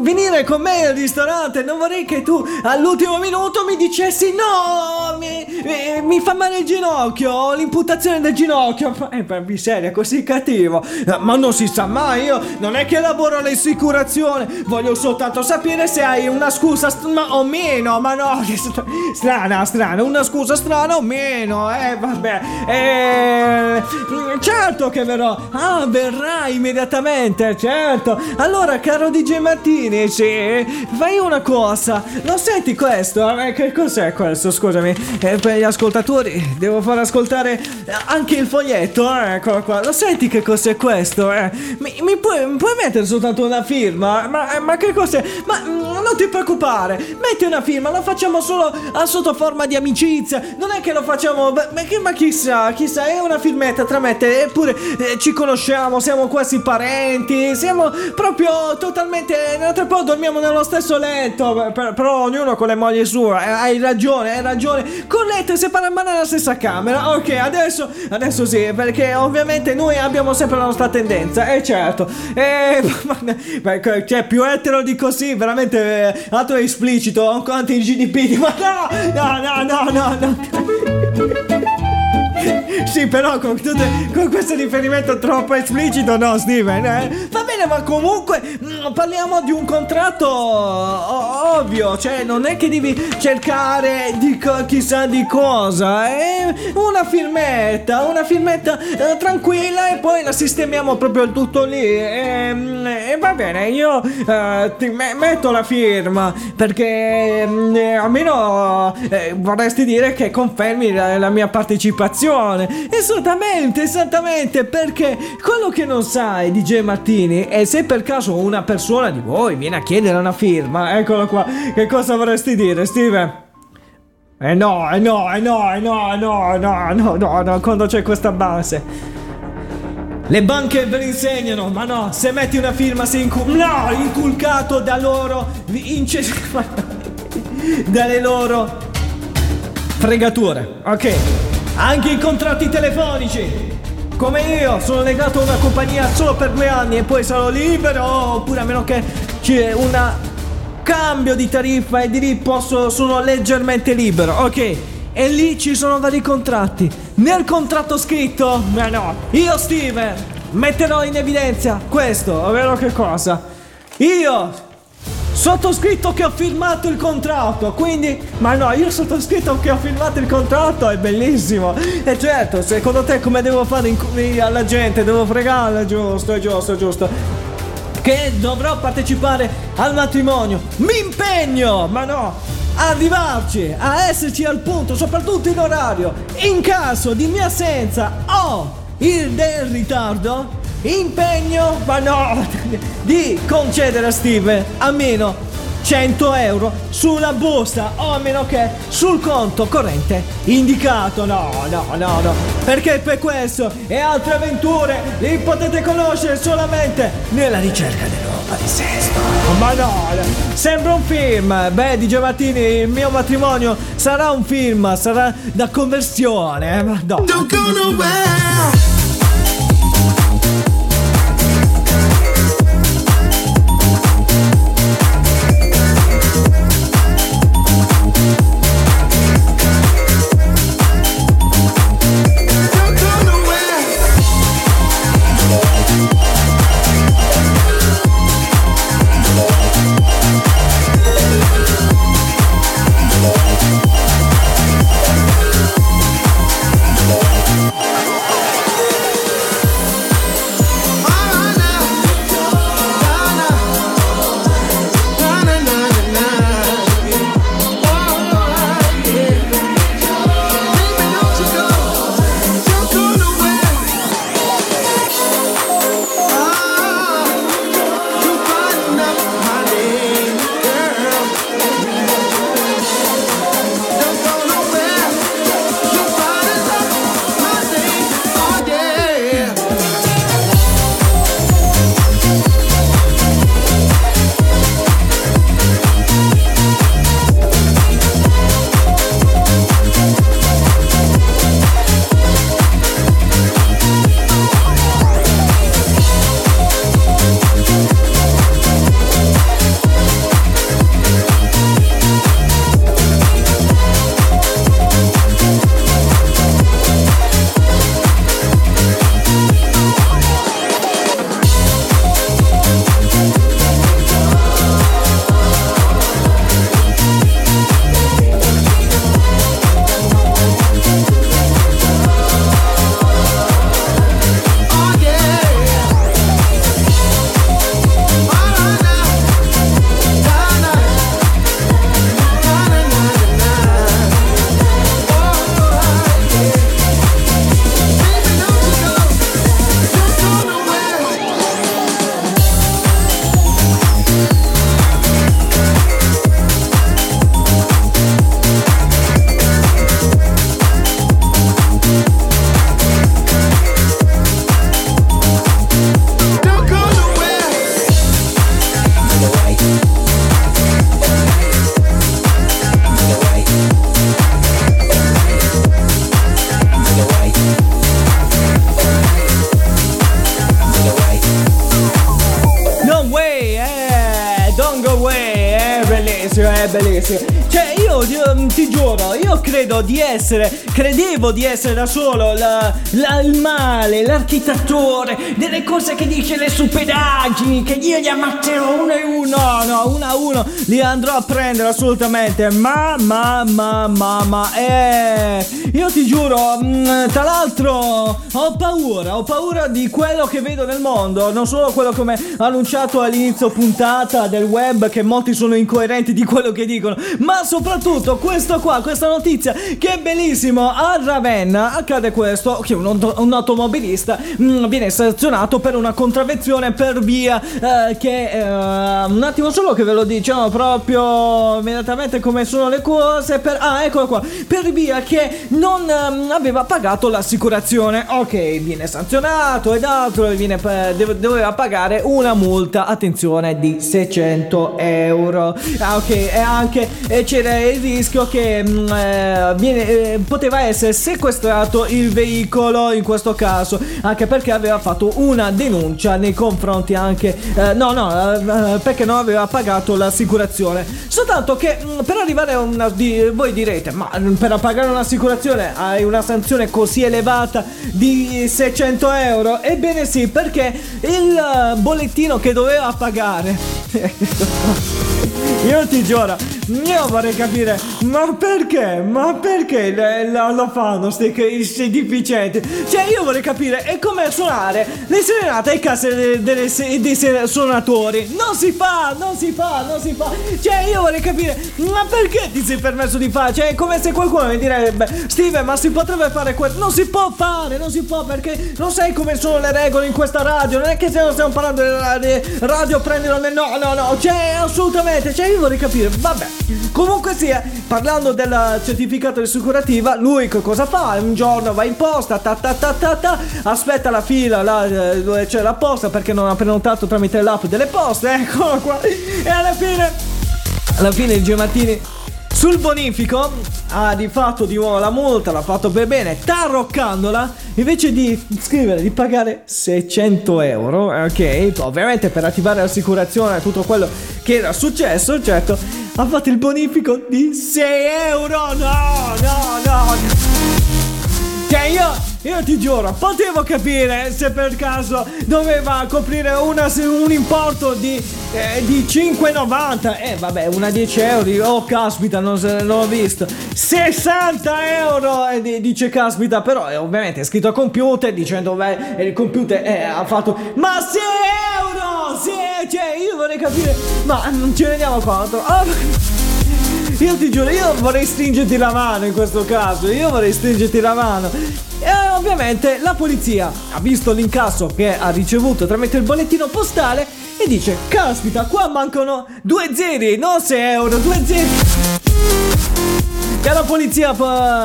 venire con me al ristorante. Non vorrei che tu all'ultimo minuto mi dicessi no, mi, mi, mi fa male il ginocchio, ho l'imputazione del ginocchio. E eh, per miseria, così cattivo. Ma non si sa mai, io non è che lavoro all'assicurazione, voglio soltanto sapere se hai una scusa st- ma, o meno. Ma no, strana, strana, una scusa strana o meno. Eh vabbè, eh, certo che verrò. Ah, verrai immediatamente, certo. Allora, caro D J Martini, sì, fai una cosa, lo senti questo? Eh, che cos'è questo? Scusami, eh, per gli ascoltatori devo far ascoltare anche il foglietto, eh, eccolo qua, lo senti che cos'è questo? Eh? Mi, mi, puoi, mi puoi mettere soltanto una firma? Ma, eh, ma che cos'è? Ma mh, non ti preoccupare, metti una firma, lo facciamo solo a sotto forma di amicizia, non è che lo facciamo, ma, ma chissà, chissà, è una firmetta tra me e te, eppure eh, ci conosciamo, siamo quasi parenti, siamo... proprio totalmente. Noi tra poco dormiamo nello stesso letto, per, però ognuno con le mogli sue. Hai ragione, hai ragione. Con letto separano nella stessa camera. Ok, adesso, adesso sì, perché ovviamente noi abbiamo sempre la nostra tendenza. E eh, certo, eh, beh, cioè più etero di così, veramente eh, altro è esplicito, ancora il G D P. Ma no, no, no, no, no. Sì, però con, tutte, con questo riferimento troppo esplicito, no, Steven? Eh? Va bene, ma comunque mh, parliamo di un contratto o- ovvio, cioè non è che devi cercare di co- chissà di cosa, è eh? una firmetta, una firmetta eh, tranquilla e poi la sistemiamo proprio il tutto lì e, e va bene, io eh, ti me- metto la firma perché eh, almeno eh, vorresti dire che confermi la, la mia partecipazione. Esattamente, esattamente, perché quello che non sai, D J Martini, è se per caso una persona di voi viene a chiedere una firma, eccolo qua, che cosa vorresti dire, Steven? Eh no, eh no, eh no, eh no, no, no, no, no, no, quando c'è questa base. Le banche ve lo insegnano, ma no, se metti una firma sei incu- no, inculcato da loro, inces- dalle loro fregature, ok. Anche i contratti telefonici. Come io sono legato a una compagnia solo per due anni e poi sarò libero, oppure a meno che c'è un cambio di tariffa e di lì posso, sono leggermente libero, ok? E lì ci sono vari contratti. Nel contratto scritto, ma no, io Steven metterò in evidenza questo, ovvero che cosa? Io sottoscritto che ho firmato il contratto, quindi, ma no, io sottoscritto che ho firmato il contratto, è bellissimo. E certo, secondo te come devo fare in... alla gente? Devo fregarla, giusto, è giusto, è giusto. Che dovrò partecipare al matrimonio. Mi impegno, ma no, a arrivarci, a esserci al punto, soprattutto in orario. In caso di mia assenza o il del ritardo, impegno, ma no, di concedere a Steve almeno cento euro sulla busta o a meno che sul conto corrente indicato. No, no, no, no, perché per questo e altre avventure li potete conoscere solamente nella ricerca del nuovo palinsesto. Ma no, sembra un film. Beh, D J Martini, il mio matrimonio sarà un film, sarà da conversione, ma no. Don't go nowhere. bellissimo, è bellissimo. Cioè io, io ti giuro, io credo di essere, credevo di essere da solo la, la, il male, l'architettore delle cose che dice le stupidaggini, che io li ammazzerò uno e uno. No, no, uno a uno li andrò a prendere assolutamente. Ma, ma, ma, ma, ma eh, io ti giuro, mh, tra l'altro ho paura, ho paura di quello che vedo nel mondo. Non solo quello come annunciato all'inizio puntata del web, che molti sono incoerenti di quello che dicono, ma soprattutto questo qua, questa notizia che è bellissimo. A Ravenna accade questo, che un, auto, un automobilista mh, viene sanzionato per una contravvenzione per via eh, che eh, un attimo solo che ve lo diciamo proprio immediatamente come sono le cose per, ah eccolo qua, per via che non mh, aveva pagato l'assicurazione. Ok, viene sanzionato ed altro, viene, deve, doveva pagare una multa, attenzione, di seicento euro. Ah ok, e anche e c'era il rischio che mh, eh, viene, eh, poteva essere sequestrato il veicolo in questo caso, anche perché aveva fatto una denuncia nei confronti anche eh, no no eh, perché non aveva pagato l'assicurazione. Soltanto che mh, per arrivare a una di, voi direte, ma per pagare un'assicurazione hai una sanzione così elevata di seicento euro? Ebbene sì, perché il bollettino che doveva pagare io ti giuro, io vorrei capire ma perché, ma perché le, la, lo fanno sti, sti deficienti. Cioè io vorrei capire, è come suonare le serenate ai case dei, dei, dei suonatori. Non si fa, non si fa, non si fa. Cioè io vorrei capire, ma perché ti sei permesso di fare? Cioè è come se qualcuno mi direbbe, Steve ma si potrebbe fare questo. Non si può fare, non si può, perché non sai come sono le regole in questa radio. Non è che se non stiamo parlando di radio prendono nel... No, no, no, cioè assolutamente, cioè io vorrei capire, vabbè. Comunque sia, parlando del certificato di assicurativa, lui cosa fa? Un giorno va in posta, ta ta ta ta ta, aspetta la fila là dove c'è la posta perché non ha prenotato tramite l'app delle poste, eccolo qua. E alla fine, alla fine il StevendjMartini sul bonifico ha rifatto di nuovo la multa, l'ha fatto per bene, taroccandola, invece di scrivere, di pagare seicento euro, ok, ovviamente per attivare l'assicurazione e tutto quello che era successo, certo, ha fatto il bonifico di sei euro, no, no, no, che io... Io ti giuro, potevo capire se per caso doveva coprire una, un importo di, eh, di cinque e novanta. Eh vabbè, una dieci euro, oh caspita, non, non ho visto sessanta euro, eh, dice caspita. Però eh, ovviamente è scritto a computer dicendo, beh, il computer eh, ha fatto ma sei euro, sì, cioè io vorrei capire, ma non ci rendiamo conto, oh. Io ti giuro, io vorrei stringerti la mano in questo caso, io vorrei stringerti la mano. E ovviamente la polizia ha visto l'incasso che ha ricevuto tramite il bollettino postale e dice, caspita, qua mancano due zeri, non sei euro, due zeri. Cara polizia,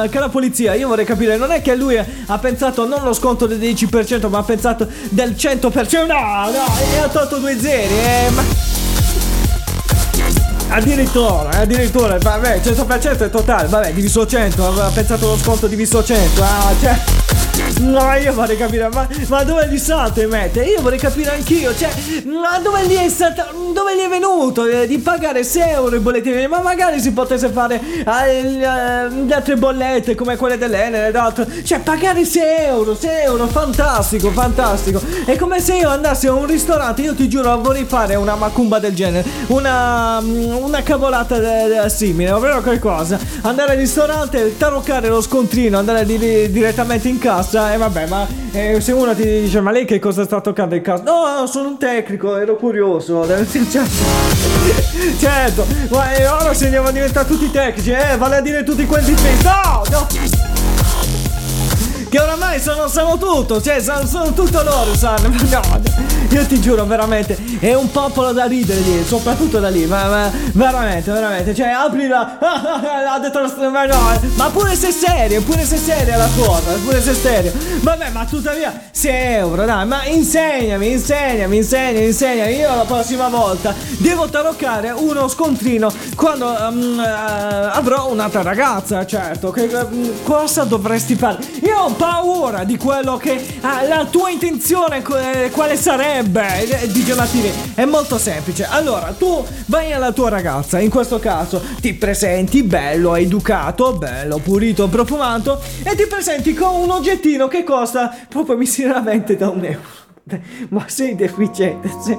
cara polizia, io vorrei capire, non è che lui ha pensato non lo sconto del dieci per cento, ma ha pensato del cento per cento, no, no, e ha tolto due zeri, eh, ma... Addirittura, addirittura, vabbè, cento per cento è totale, vabbè, diviso cento, aveva pensato lo sconto diviso cento, ah, cioè, no, io vorrei capire, ma, ma dove li salto i mette? Io vorrei capire anch'io, cioè, ma dove gli è stato, dove gli è venuto eh, di pagare sei euro i bollettini? Ma magari si potesse fare eh, le, le altre bollette come quelle dell'Enel ed altro, cioè, pagare sei euro, sei euro, fantastico, fantastico, è come se io andassi a un ristorante, io ti giuro, vorrei fare una macumba del genere, una... una cavolata simile, ovvero qualcosa, andare al ristorante, taroccare lo scontrino, andare di, di, direttamente in cassa. E vabbè, ma eh, se uno ti dice, ma lei che cosa sta toccando in cassa? No, no, sono un tecnico, ero curioso. Certo, ma eh, ora se andiamo a diventare tutti tecnici, eh, vale a dire tutti quelli tecnici. No, no, che oramai sono, sono tutto, cioè sono, sono tutto loro, sanno, no, no. Io ti giuro, veramente, è un popolo da ridere lì, soprattutto da lì, ma, ma veramente, veramente, cioè apri la... ha detto la... ma no, ma pure se è serio, pure se è seria la cosa, pure se è serio, vabbè, ma tuttavia, sei euro, dai, ma insegnami, insegnami, insegnami, insegnami, io la prossima volta devo taroccare uno scontrino quando um, uh, avrò un'altra ragazza, certo, che um, cosa dovresti fare? Io ho un paura di quello che ah, la tua intenzione quale sarebbe. D J Martini, è molto semplice. Allora tu vai alla tua ragazza, in questo caso ti presenti bello educato, bello pulito, profumato, e ti presenti con un oggettino che costa proprio miseramente da un euro. Ma sei deficiente, sei...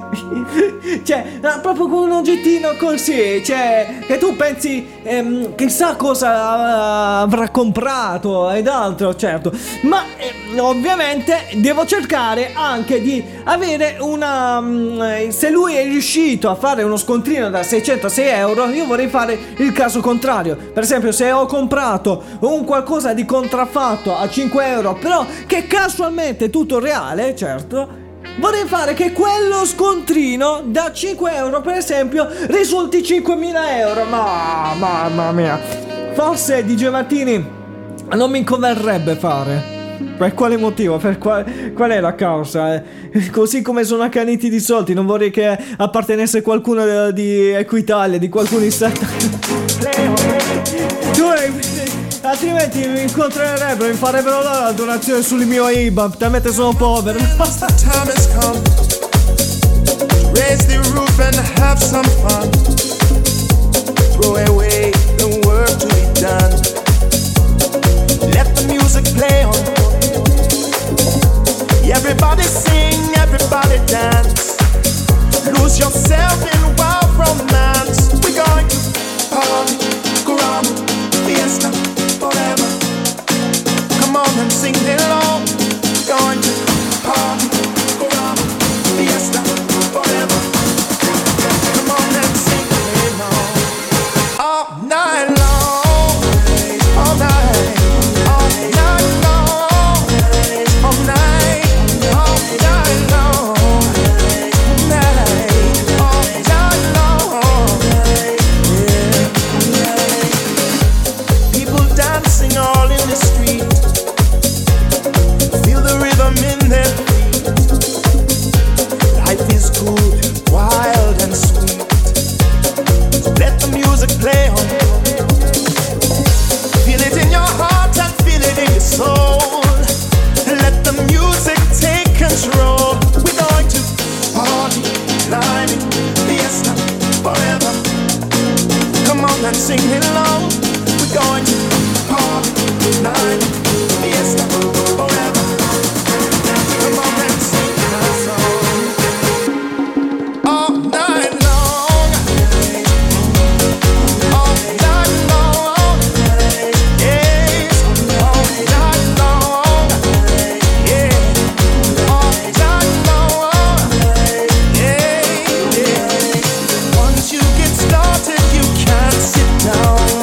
cioè proprio con un oggettino così, cioè che tu pensi ehm, chissà cosa avrà comprato ed altro, certo, ma ehm, ovviamente devo cercare anche di avere una um, se lui è riuscito a fare uno scontrino da seicento a sei euro, io vorrei fare il caso contrario. Per esempio, se ho comprato un qualcosa di contraffatto a cinque euro però che casualmente è tutto reale, certo, vorrei fare che quello scontrino da cinque euro per esempio risulti cinquemila euro. Ma mamma mia, forse D J Martini non mi converrebbe fare. Per quale motivo? Per qual... qual è la causa? Eh? Così come sono accaniti di soldi, non vorrei che appartenesse qualcuno di Equitalia, di qualcuno istituto. Altrimenti mi incontrerebbero, mi farebbero loro la donazione sul mio I B A N, talmente sono povero. Raise the roof and have some fun. Throw away the work to be done. Let the music play on. Everybody sing, everybody dance. Lose yourself in wild romance. We're going to party, ground, fiesta. Forever. Come on and sing along. Going to party, forever, fiesta, forever. Come on and sing along. All night long, all night, all night long, all night, all night long, night, all night long. People die. Dancing all in the street, feel the rhythm in their feet. Life is good, wild and sweet. So let the music play on. Feel it in your heart and feel it in your soul. Let the music take control. We're going to party, climbing, fiesta, forever. Come on and sing along. We're going to night, fiesta, forever. Come on and sing my song. All night long, all night long, yes, all night long, yeah, all night long, yeah, yeah. Once you get started, you can't sit down.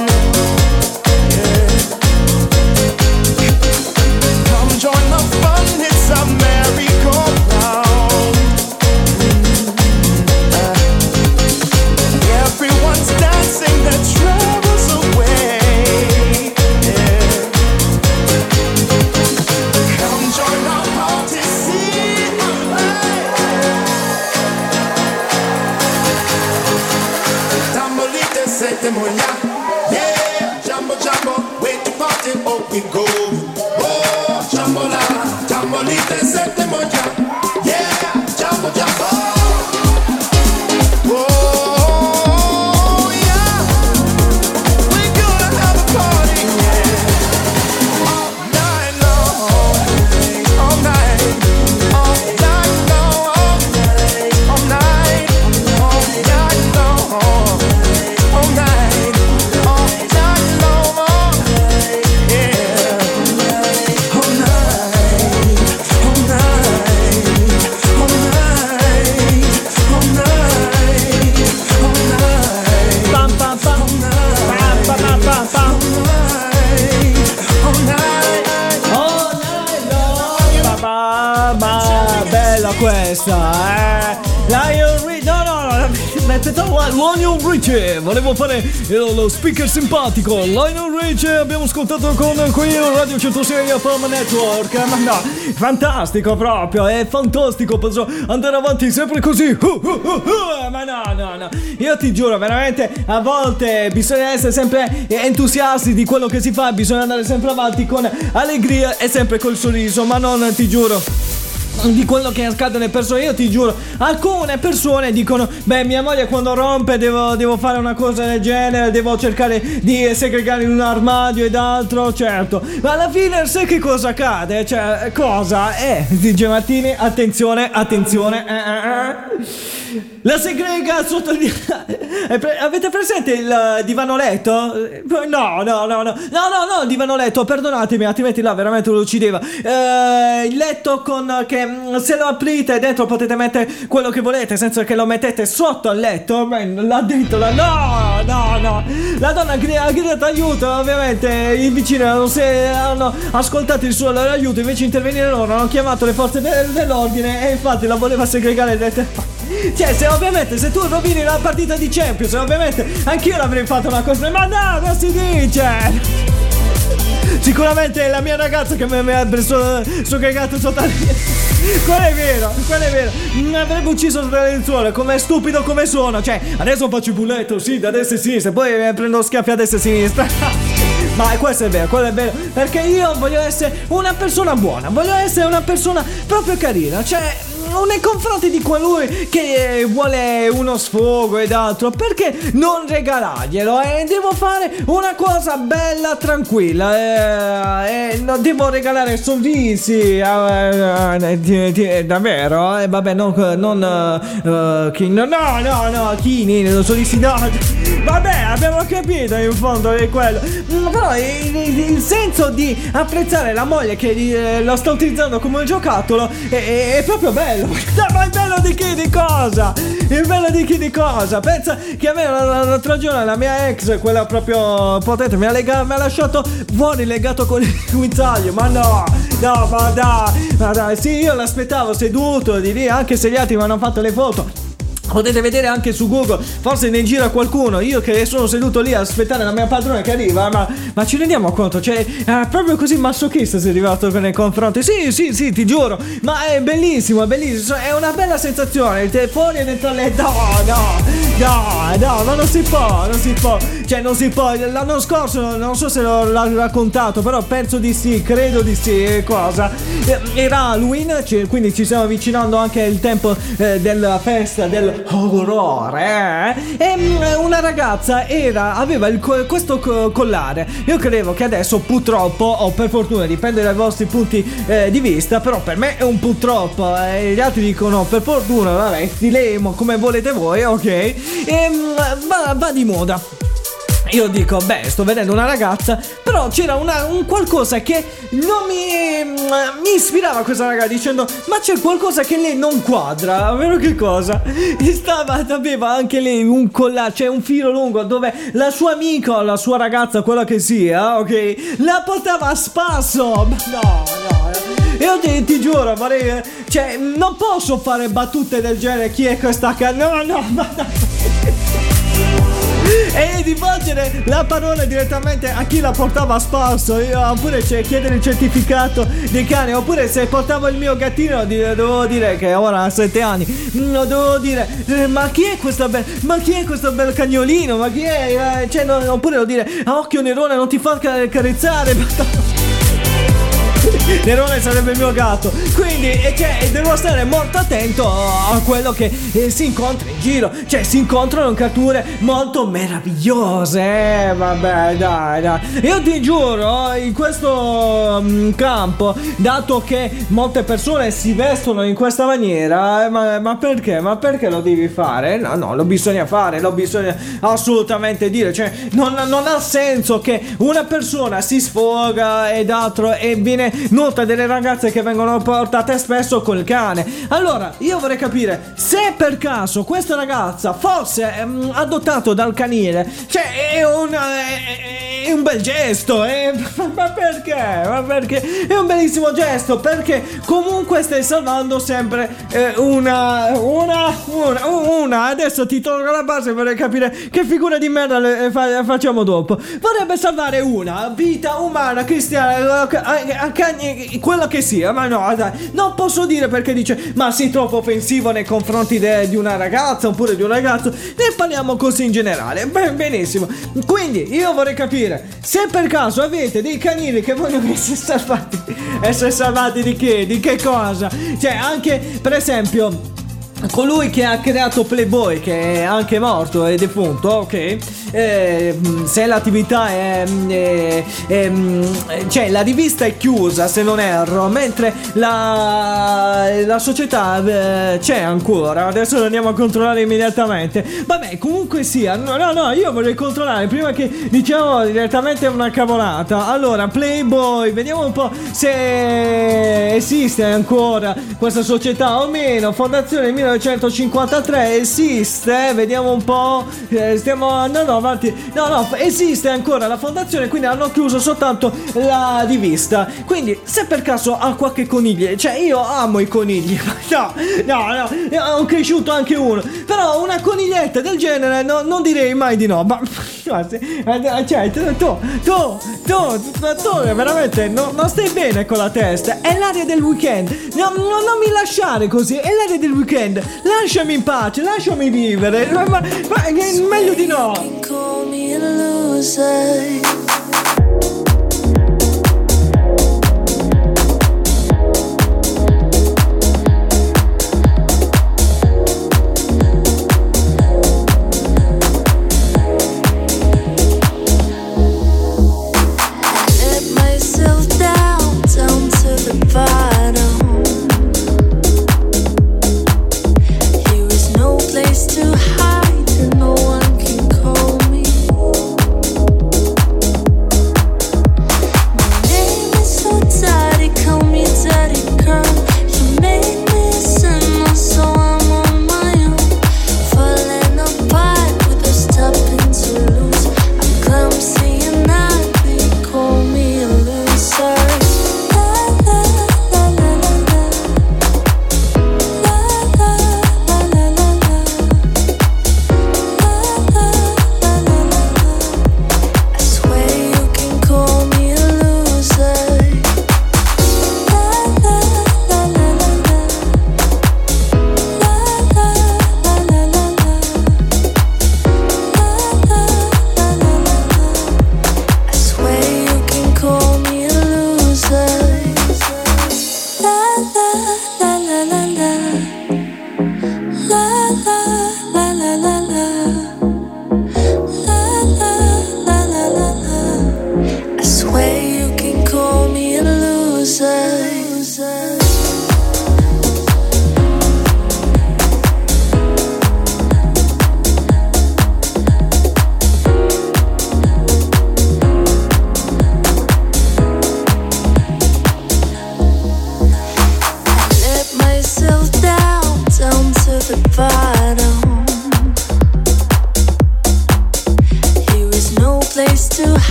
Lionel Richie, volevo fare lo speaker simpatico. Lionel Richie abbiamo ascoltato con qui Radio centosei F M Network. Ma no, fantastico proprio, è fantastico, posso andare avanti sempre così. Uh, uh, uh, uh, ma no, no, no, io ti giuro veramente, a volte bisogna essere sempre entusiasti di quello che si fa, bisogna andare sempre avanti con allegria e sempre col sorriso, ma non, ti giuro, di quello che accade alle persone. Io ti giuro, alcune persone dicono: beh, mia moglie quando rompe devo, devo fare una cosa del genere, devo cercare di segregare in un armadio ed altro. Certo, ma alla fine sai che cosa accade? Cioè, cosa? Eh, D J Martini, attenzione, attenzione eh, eh, eh. La segrega sotto il... Avete presente il divano letto? No, no, no, no, no, no, no, il divano letto, perdonatemi, altrimenti là veramente lo uccideva. eh, Il letto con... che se lo aprite dentro potete mettere quello che volete, senza che lo mettete sotto al letto. Man, là dentro, là, no, no, no. La donna ha gridato aiuto, ovviamente i vicini non si hanno ascoltato il suo aiuto, invece intervenire loro hanno chiamato le forze de- dell'ordine e infatti la voleva segregare dentro. Cioè, se ovviamente se tu rovini la partita di Champions, ovviamente anch'io l'avrei fatto una cosa, ma no, non si dice. Sicuramente la mia ragazza che mi ha preso so cagato sotto la... Quello è vero, quello è vero. Mi avrebbe ucciso sotto le lenzuola, com'è stupido come sono. Cioè, adesso faccio il bulletto, sì, da destra e sinistra, poi prendo schiaffi a destra e sinistra. Ma questo è vero, quello è vero, perché io voglio essere una persona buona, voglio essere una persona proprio carina, cioè nei confronti di colui che vuole uno sfogo ed altro, perché non regalarglielo? E eh, devo fare una cosa bella, tranquilla, eh, eh, no, devo regalare sorrisi, eh, eh, eh, eh, davvero, eh, vabbè, non, non eh, chi, no, no, no, no, chini, sorrisi, no, vabbè, abbiamo capito in fondo che è quello. Però il, il, il senso di apprezzare la moglie che eh, lo sta utilizzando come un giocattolo è, è, è proprio bello. Ma il bello di chi di cosa? Il bello di chi di cosa? Pensa che a me l'altro giorno la mia ex, quella proprio potente, mi ha, lega- mi ha lasciato fuori legato con il guinzaglio. Ma no, no, ma dai, ma dai, sì, io l'aspettavo seduto di lì, anche se gli altri mi hanno fatto le foto. Potete vedere anche su Google, forse ne gira qualcuno. Io che sono seduto lì a aspettare la mia padrona che arriva, ma, ma ci rendiamo conto? Cioè, è proprio così masochista sei arrivato nei confronti. Sì, sì, sì, ti giuro. Ma è bellissimo, è bellissimo. È una bella sensazione. Te fuori e dentro le... No, no, no, no, ma non si può, non si può. Cioè, non si può. L'anno scorso, non so se l'ho raccontato, però penso di sì, credo di sì. Cosa? Era Halloween, quindi ci stiamo avvicinando anche al tempo eh, della festa, del... Horror, eh? E una ragazza era, aveva il, questo collare. Io credevo che adesso, purtroppo, o per fortuna, dipende dai vostri punti eh, di vista, però per me è un purtroppo. Eh, gli altri dicono per fortuna, vabbè, stilemo come volete voi, ok? E va, va di moda. Io dico, beh, sto vedendo una ragazza, però c'era una, un qualcosa che non mi, mi ispirava a questa ragazza, dicendo, ma c'è qualcosa che lei non quadra, vero che cosa? E stava, aveva anche lei un collare, cioè un filo lungo, dove la sua amica, la sua ragazza, quella che sia, ok, la portava a spasso, ma no, no, no. Io ti, ti giuro, vorrei, cioè, non posso fare battute del genere, chi è questa ca... No, no, ma no. E di porgere la parola direttamente a chi la portava a spasso, io, oppure cioè, chiedere il certificato dei cani, oppure se portavo il mio gattino di, dovevo dire che ora ha sette anni, no, dovevo dire ma chi è questa be- ma chi è questo bel cagnolino, ma chi è, eh, cioè, no, oppure devo dire a occhio Nerone non ti fa car- carezzare Nerone sarebbe il mio gatto. Quindi eh, cioè, devo stare molto attento a quello che eh, si incontra in giro. Cioè, si incontrano catture molto meravigliose. eh, Vabbè, dai, dai. Io ti giuro, in questo um, campo, dato che molte persone si vestono in questa maniera, eh, ma, ma perché? Ma perché lo devi fare? No, no, lo bisogna fare, lo bisogna assolutamente dire. Cioè, non, non ha senso che una persona si sfoga ed altro e viene... Nota delle ragazze che vengono portate spesso col cane. Allora io vorrei capire se per caso questa ragazza fosse ehm, adottato dal canile, cioè è un, è, è è un bel gesto, eh? Ma perché? Ma perché? È un bellissimo gesto, perché comunque stai salvando sempre eh, una, una, una, una. Adesso ti tolgo la base per capire che figura di merda le fa- facciamo dopo. Vorrebbe salvare una vita umana, cristiana, quello che sia, ma no, dai, non posso dire perché dice, ma sei troppo offensivo nei confronti de- di una ragazza oppure di un ragazzo. Ne parliamo così in generale. Ben, benissimo. Quindi io vorrei capire se per caso avete dei canini che vogliono essere salvati. Essere salvati di che? Di che cosa? Cioè, anche per esempio colui che ha creato Playboy, che è anche morto, è defunto, ok? Eh, se l'attività è, è, è, cioè la rivista è chiusa, se non erro, mentre la, la società eh, c'è ancora. Adesso lo andiamo a controllare immediatamente. Vabbè, comunque sia, no, no, no, io vorrei controllare prima che diciamo direttamente una cavolata. Allora, Playboy, vediamo un po' se esiste ancora questa società o meno. Fondazione millenovecentocinquantatré, esiste, vediamo un po', eh, stiamo andando avanti, no no, esiste ancora la fondazione, quindi hanno chiuso soltanto la rivista. Quindi se per caso ha qualche coniglio, cioè io amo i conigli, no no no, io ho cresciuto anche uno, però una coniglietta del genere no, non direi mai di no, ma cioè tu tu tu tu, tu veramente no, non stai bene con la testa, è l'aria del weekend, no, no, non mi lasciare così, è l'aria del weekend. Lasciami in pace, lasciami vivere, ma, ma, ma è meglio di no.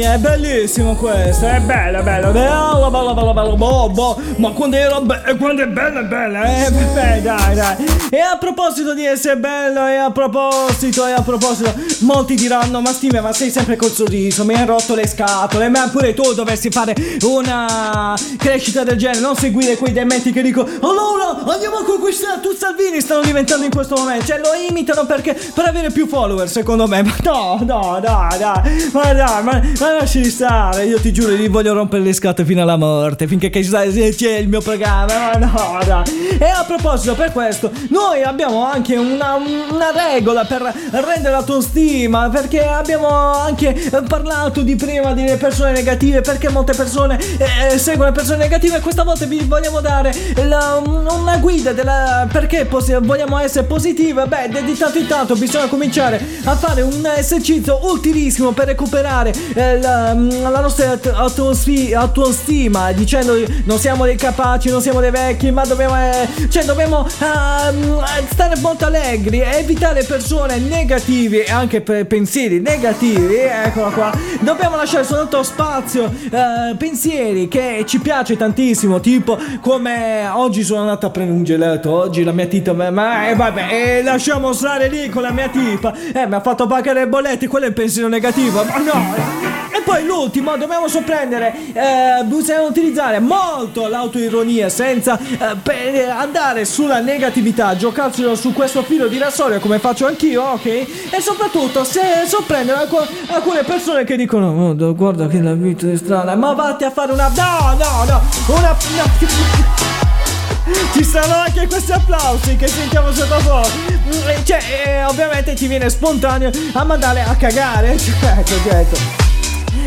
È bellissimo questo, è bello, bello, bello, bello, bello, bello, boh, boh, ma quando era be- quando è bella, è bella, eh, beh, dai, dai. E a proposito di essere bello, e a proposito, e a proposito, molti diranno, ma Steve, ma sei sempre col sorriso, mi hai rotto le scatole, ma pure tu dovresti fare una crescita del genere, non seguire quei dementi che dico, allora, andiamo a conquistare, tu Salvini stanno diventando in questo momento, cioè lo imitano perché, per avere più follower, secondo me, ma no, no, dai, dai, ma dai, ma, ma lasci stare, io ti giuro, gli voglio rompere le scatole fino alla morte, finché che c'è il mio programma, ma no, dai. E a proposito, per questo, noi abbiamo anche una, una regola per rendere l'autostima, perché abbiamo anche parlato di prima delle persone negative, perché molte persone eh, seguono persone negative, e questa volta vi vogliamo dare la, una guida della, perché poss- vogliamo essere positive. Beh, di tanto in tanto bisogna cominciare a fare un esercizio utilissimo per recuperare eh, la, la nostra autostima, dicendo non siamo dei capaci, non siamo dei vecchi, ma dobbiamo eh, cioè dobbiamo eh, stare molto allegri, evitare persone negative e anche per pensieri negativi. Eccola qua, dobbiamo lasciare soltanto spazio eh, pensieri che ci piace tantissimo, tipo come oggi sono andato a prendere un gelato, oggi la mia tita, ma, ma eh, vabbè, eh, lasciamo stare lì con la mia tipa, eh, mi ha fatto pagare le bollette, quello è un pensiero negativo, ma no. E poi l'ultimo, dobbiamo sorprendere, eh, bisogna utilizzare molto l'autoironia senza eh, per andare sulla negatività, giocarselo su questo filo di rasoio come faccio anch'io, ok? E soprattutto se sorprendere alc- alcune persone che dicono oh, guarda che la vita è strana, ma vatti a fare una... no, no, no, una... No. Ci saranno anche questi applausi che sentiamo sottofondo. Cioè, eh, ovviamente ci viene spontaneo a mandare a cagare. Cioè, certo.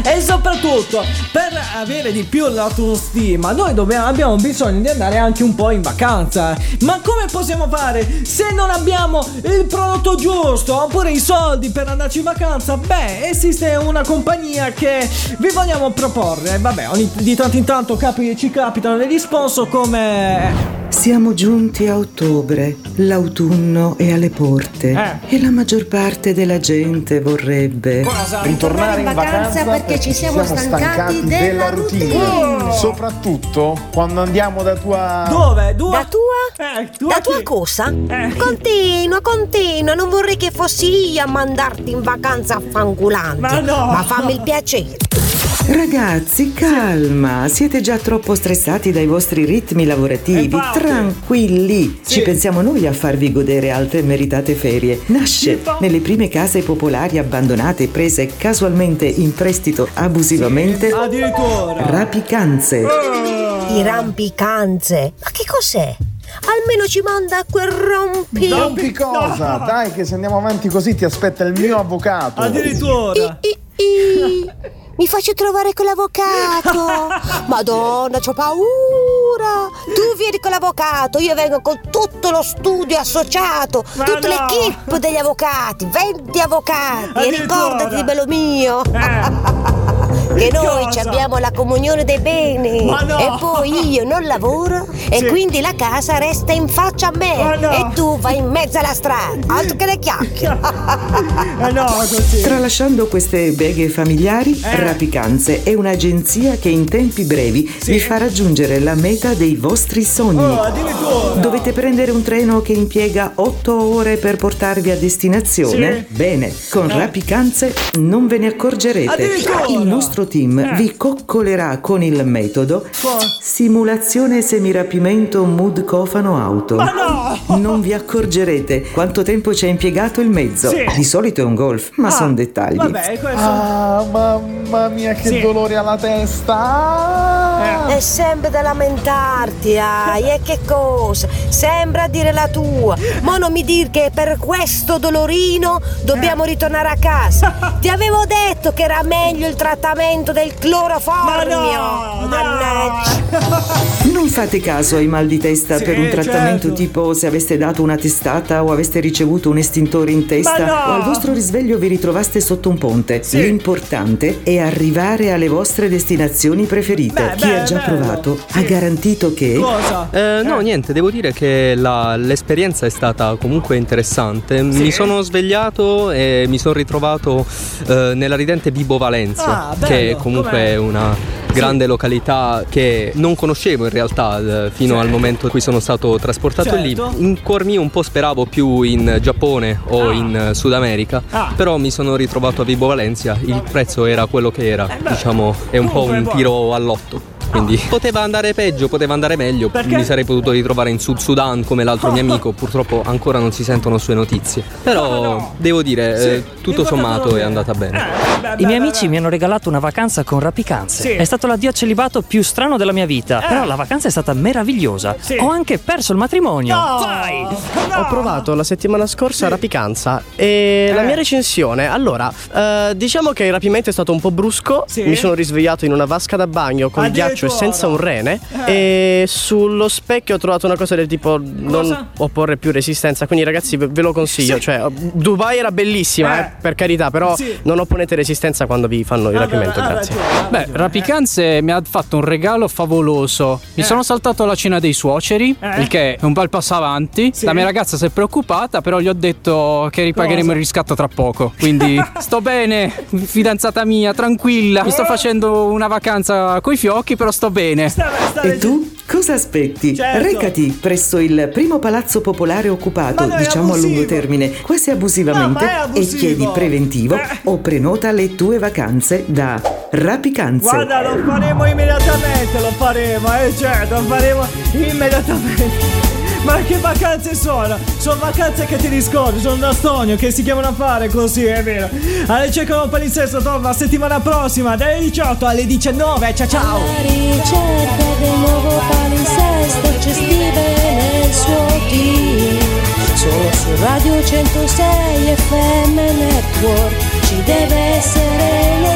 E soprattutto, per avere di più l'autostima, noi dobbiamo, abbiamo bisogno di andare anche un po' in vacanza. Ma come possiamo fare se non abbiamo il prodotto giusto oppure i soldi per andarci in vacanza? Beh, esiste una compagnia che vi vogliamo proporre. Vabbè, ogni, di tanto in tanto capi, ci capitano degli sponsor come... Siamo giunti a ottobre, l'autunno è alle porte eh. e la maggior parte della gente vorrebbe Cosa? ritornare in vacanza, vacanza perché ci siamo, siamo stancati, stancati della routine, routine. Oh. Soprattutto quando andiamo da tua... Dove? Dua? Da tua? Eh, tua da chi? Tua cosa? Eh. Continua, continua, non vorrei che fossi io a mandarti in vacanza a fangulante, ma, no. ma fammi il piacere. Ragazzi, calma, sì. Siete già troppo stressati dai vostri ritmi lavorativi, infatti. Tranquilli, sì. Ci pensiamo noi a farvi godere altre meritate ferie. Nasce infatti. Nelle prime case popolari abbandonate, prese casualmente in prestito abusivamente, sì. Addirittura Rapicanze ah. I rampicanze, ma che cos'è? Almeno ci manda quel rompi Rompi cosa? No. Dai che se andiamo avanti così ti aspetta il mio avvocato. Addirittura I, i, i. Mi faccio trovare con l'avvocato. Madonna, c'ho paura. Tu vieni con l'avvocato, io vengo con tutto lo studio associato, ma tutta no. l'equipe degli avvocati, venti avvocati. E ricordati di bello mio eh. che noi cosa? Abbiamo la comunione dei beni, no. e poi io non lavoro e sì. quindi la casa resta in faccia a me, no. e tu vai in mezzo alla strada, altro che le chiacchiere. No, così. Tralasciando queste beghe familiari, eh. Rapicanze è un'agenzia che in tempi brevi sì. vi fa raggiungere la meta dei vostri sogni. Oh, dovete prendere un treno che impiega otto ore per portarvi a destinazione? Sì. Bene, con eh. Rapicanze non ve ne accorgerete. Il nostro team eh. vi coccolerà con il metodo simulazione semirapimento mood cofano auto. Ma no! Non vi accorgerete quanto tempo ci ha impiegato il mezzo. Sì. Di solito è un golf, ma ah, sono dettagli. Vabbè, questo... Ah, mamma mia, che sì. dolore alla testa! Eh. È sempre da lamentarti, ai, e che cosa? Sembra dire la tua. Ma non mi dir che per questo dolorino dobbiamo eh. ritornare a casa. Ti avevo detto che era meglio il trattamento del cloroformio. Ma no, mannaggia. No. Non fate caso ai mal di testa sì, per un trattamento certo. tipo se aveste dato una testata o aveste ricevuto un estintore in testa no. o al vostro risveglio vi ritrovaste sotto un ponte. Sì. L'importante è arrivare alle vostre destinazioni preferite. Beh, chi beh, ha già bello. provato sì. ha garantito che Cosa? Eh, no, eh. niente, devo dire che la, l'esperienza è stata comunque interessante. Sì. Mi sono svegliato e mi sono ritrovato eh, nella ridente Vibo Valentia. Ah, che è comunque Com'è? una grande sì. località che non conoscevo in realtà fino certo. al momento in cui sono stato trasportato certo. lì. In cuor mio un po' speravo più in Giappone o ah. in Sud America, ah. però mi sono ritrovato a Vibo Valentia, il prezzo era quello che era, eh diciamo è un po' un tiro all'otto. quindi ah. poteva andare peggio, poteva andare meglio. Perché? Mi sarei potuto ritrovare in Sud Sudan come l'altro mio amico. Purtroppo ancora non si sentono sue notizie, però no, no. devo dire sì. eh, tutto sommato è andata bene. Eh, beh, beh, I miei amici beh, beh. mi hanno regalato una vacanza con rapicanze, sì. è stato l'addio a celibato più strano della mia vita, eh. però la vacanza è stata meravigliosa, sì. ho anche perso il matrimonio. no. Vai. No. Ho provato la settimana scorsa sì. rapicanza e eh. la mia recensione, allora eh, diciamo che il rapimento è stato un po' brusco, sì. mi sono risvegliato in una vasca da bagno con Addio ghiaccio e senza un rene, eh. e sullo specchio ho trovato una cosa del tipo cosa? non opporre più resistenza, quindi ragazzi ve lo consiglio, sì. cioè Dubai era bellissima, eh. Eh, per carità, però sì. non opponete resistenza quando vi fanno il ah, rapimento, ah, grazie. Ah, beh, Rapicanze eh. mi ha fatto un regalo favoloso, mi eh. sono saltato la cena dei suoceri, eh. il che è un bel passo avanti, sì. la mia ragazza si è preoccupata, però gli ho detto che ripagheremo cosa? il riscatto tra poco, quindi sto bene, fidanzata mia, tranquilla, mi sto facendo una vacanza coi fiocchi, però sto bene. Stare, stare e tu? Cosa aspetti? Certo. Recati presso il primo palazzo popolare occupato, diciamo abusivo. a lungo termine, quasi abusivamente, no, e chiedi preventivo eh. o prenota le tue vacanze da Rapicanze. Guarda, lo faremo immediatamente, lo faremo, eh certo, lo faremo immediatamente. Ma che vacanze sono? Sono vacanze che ti riscordi, sono da sogno, che si chiamano a fare così, è vero. Alla ricerca del palinsesto torna settimana prossima dalle diciotto alle diciannove. Ciao ciao. Alla ricerca del nuovo palinsesto c'è Steven nel suo team. Solo su Radio centosei effe emme Network ci deve essere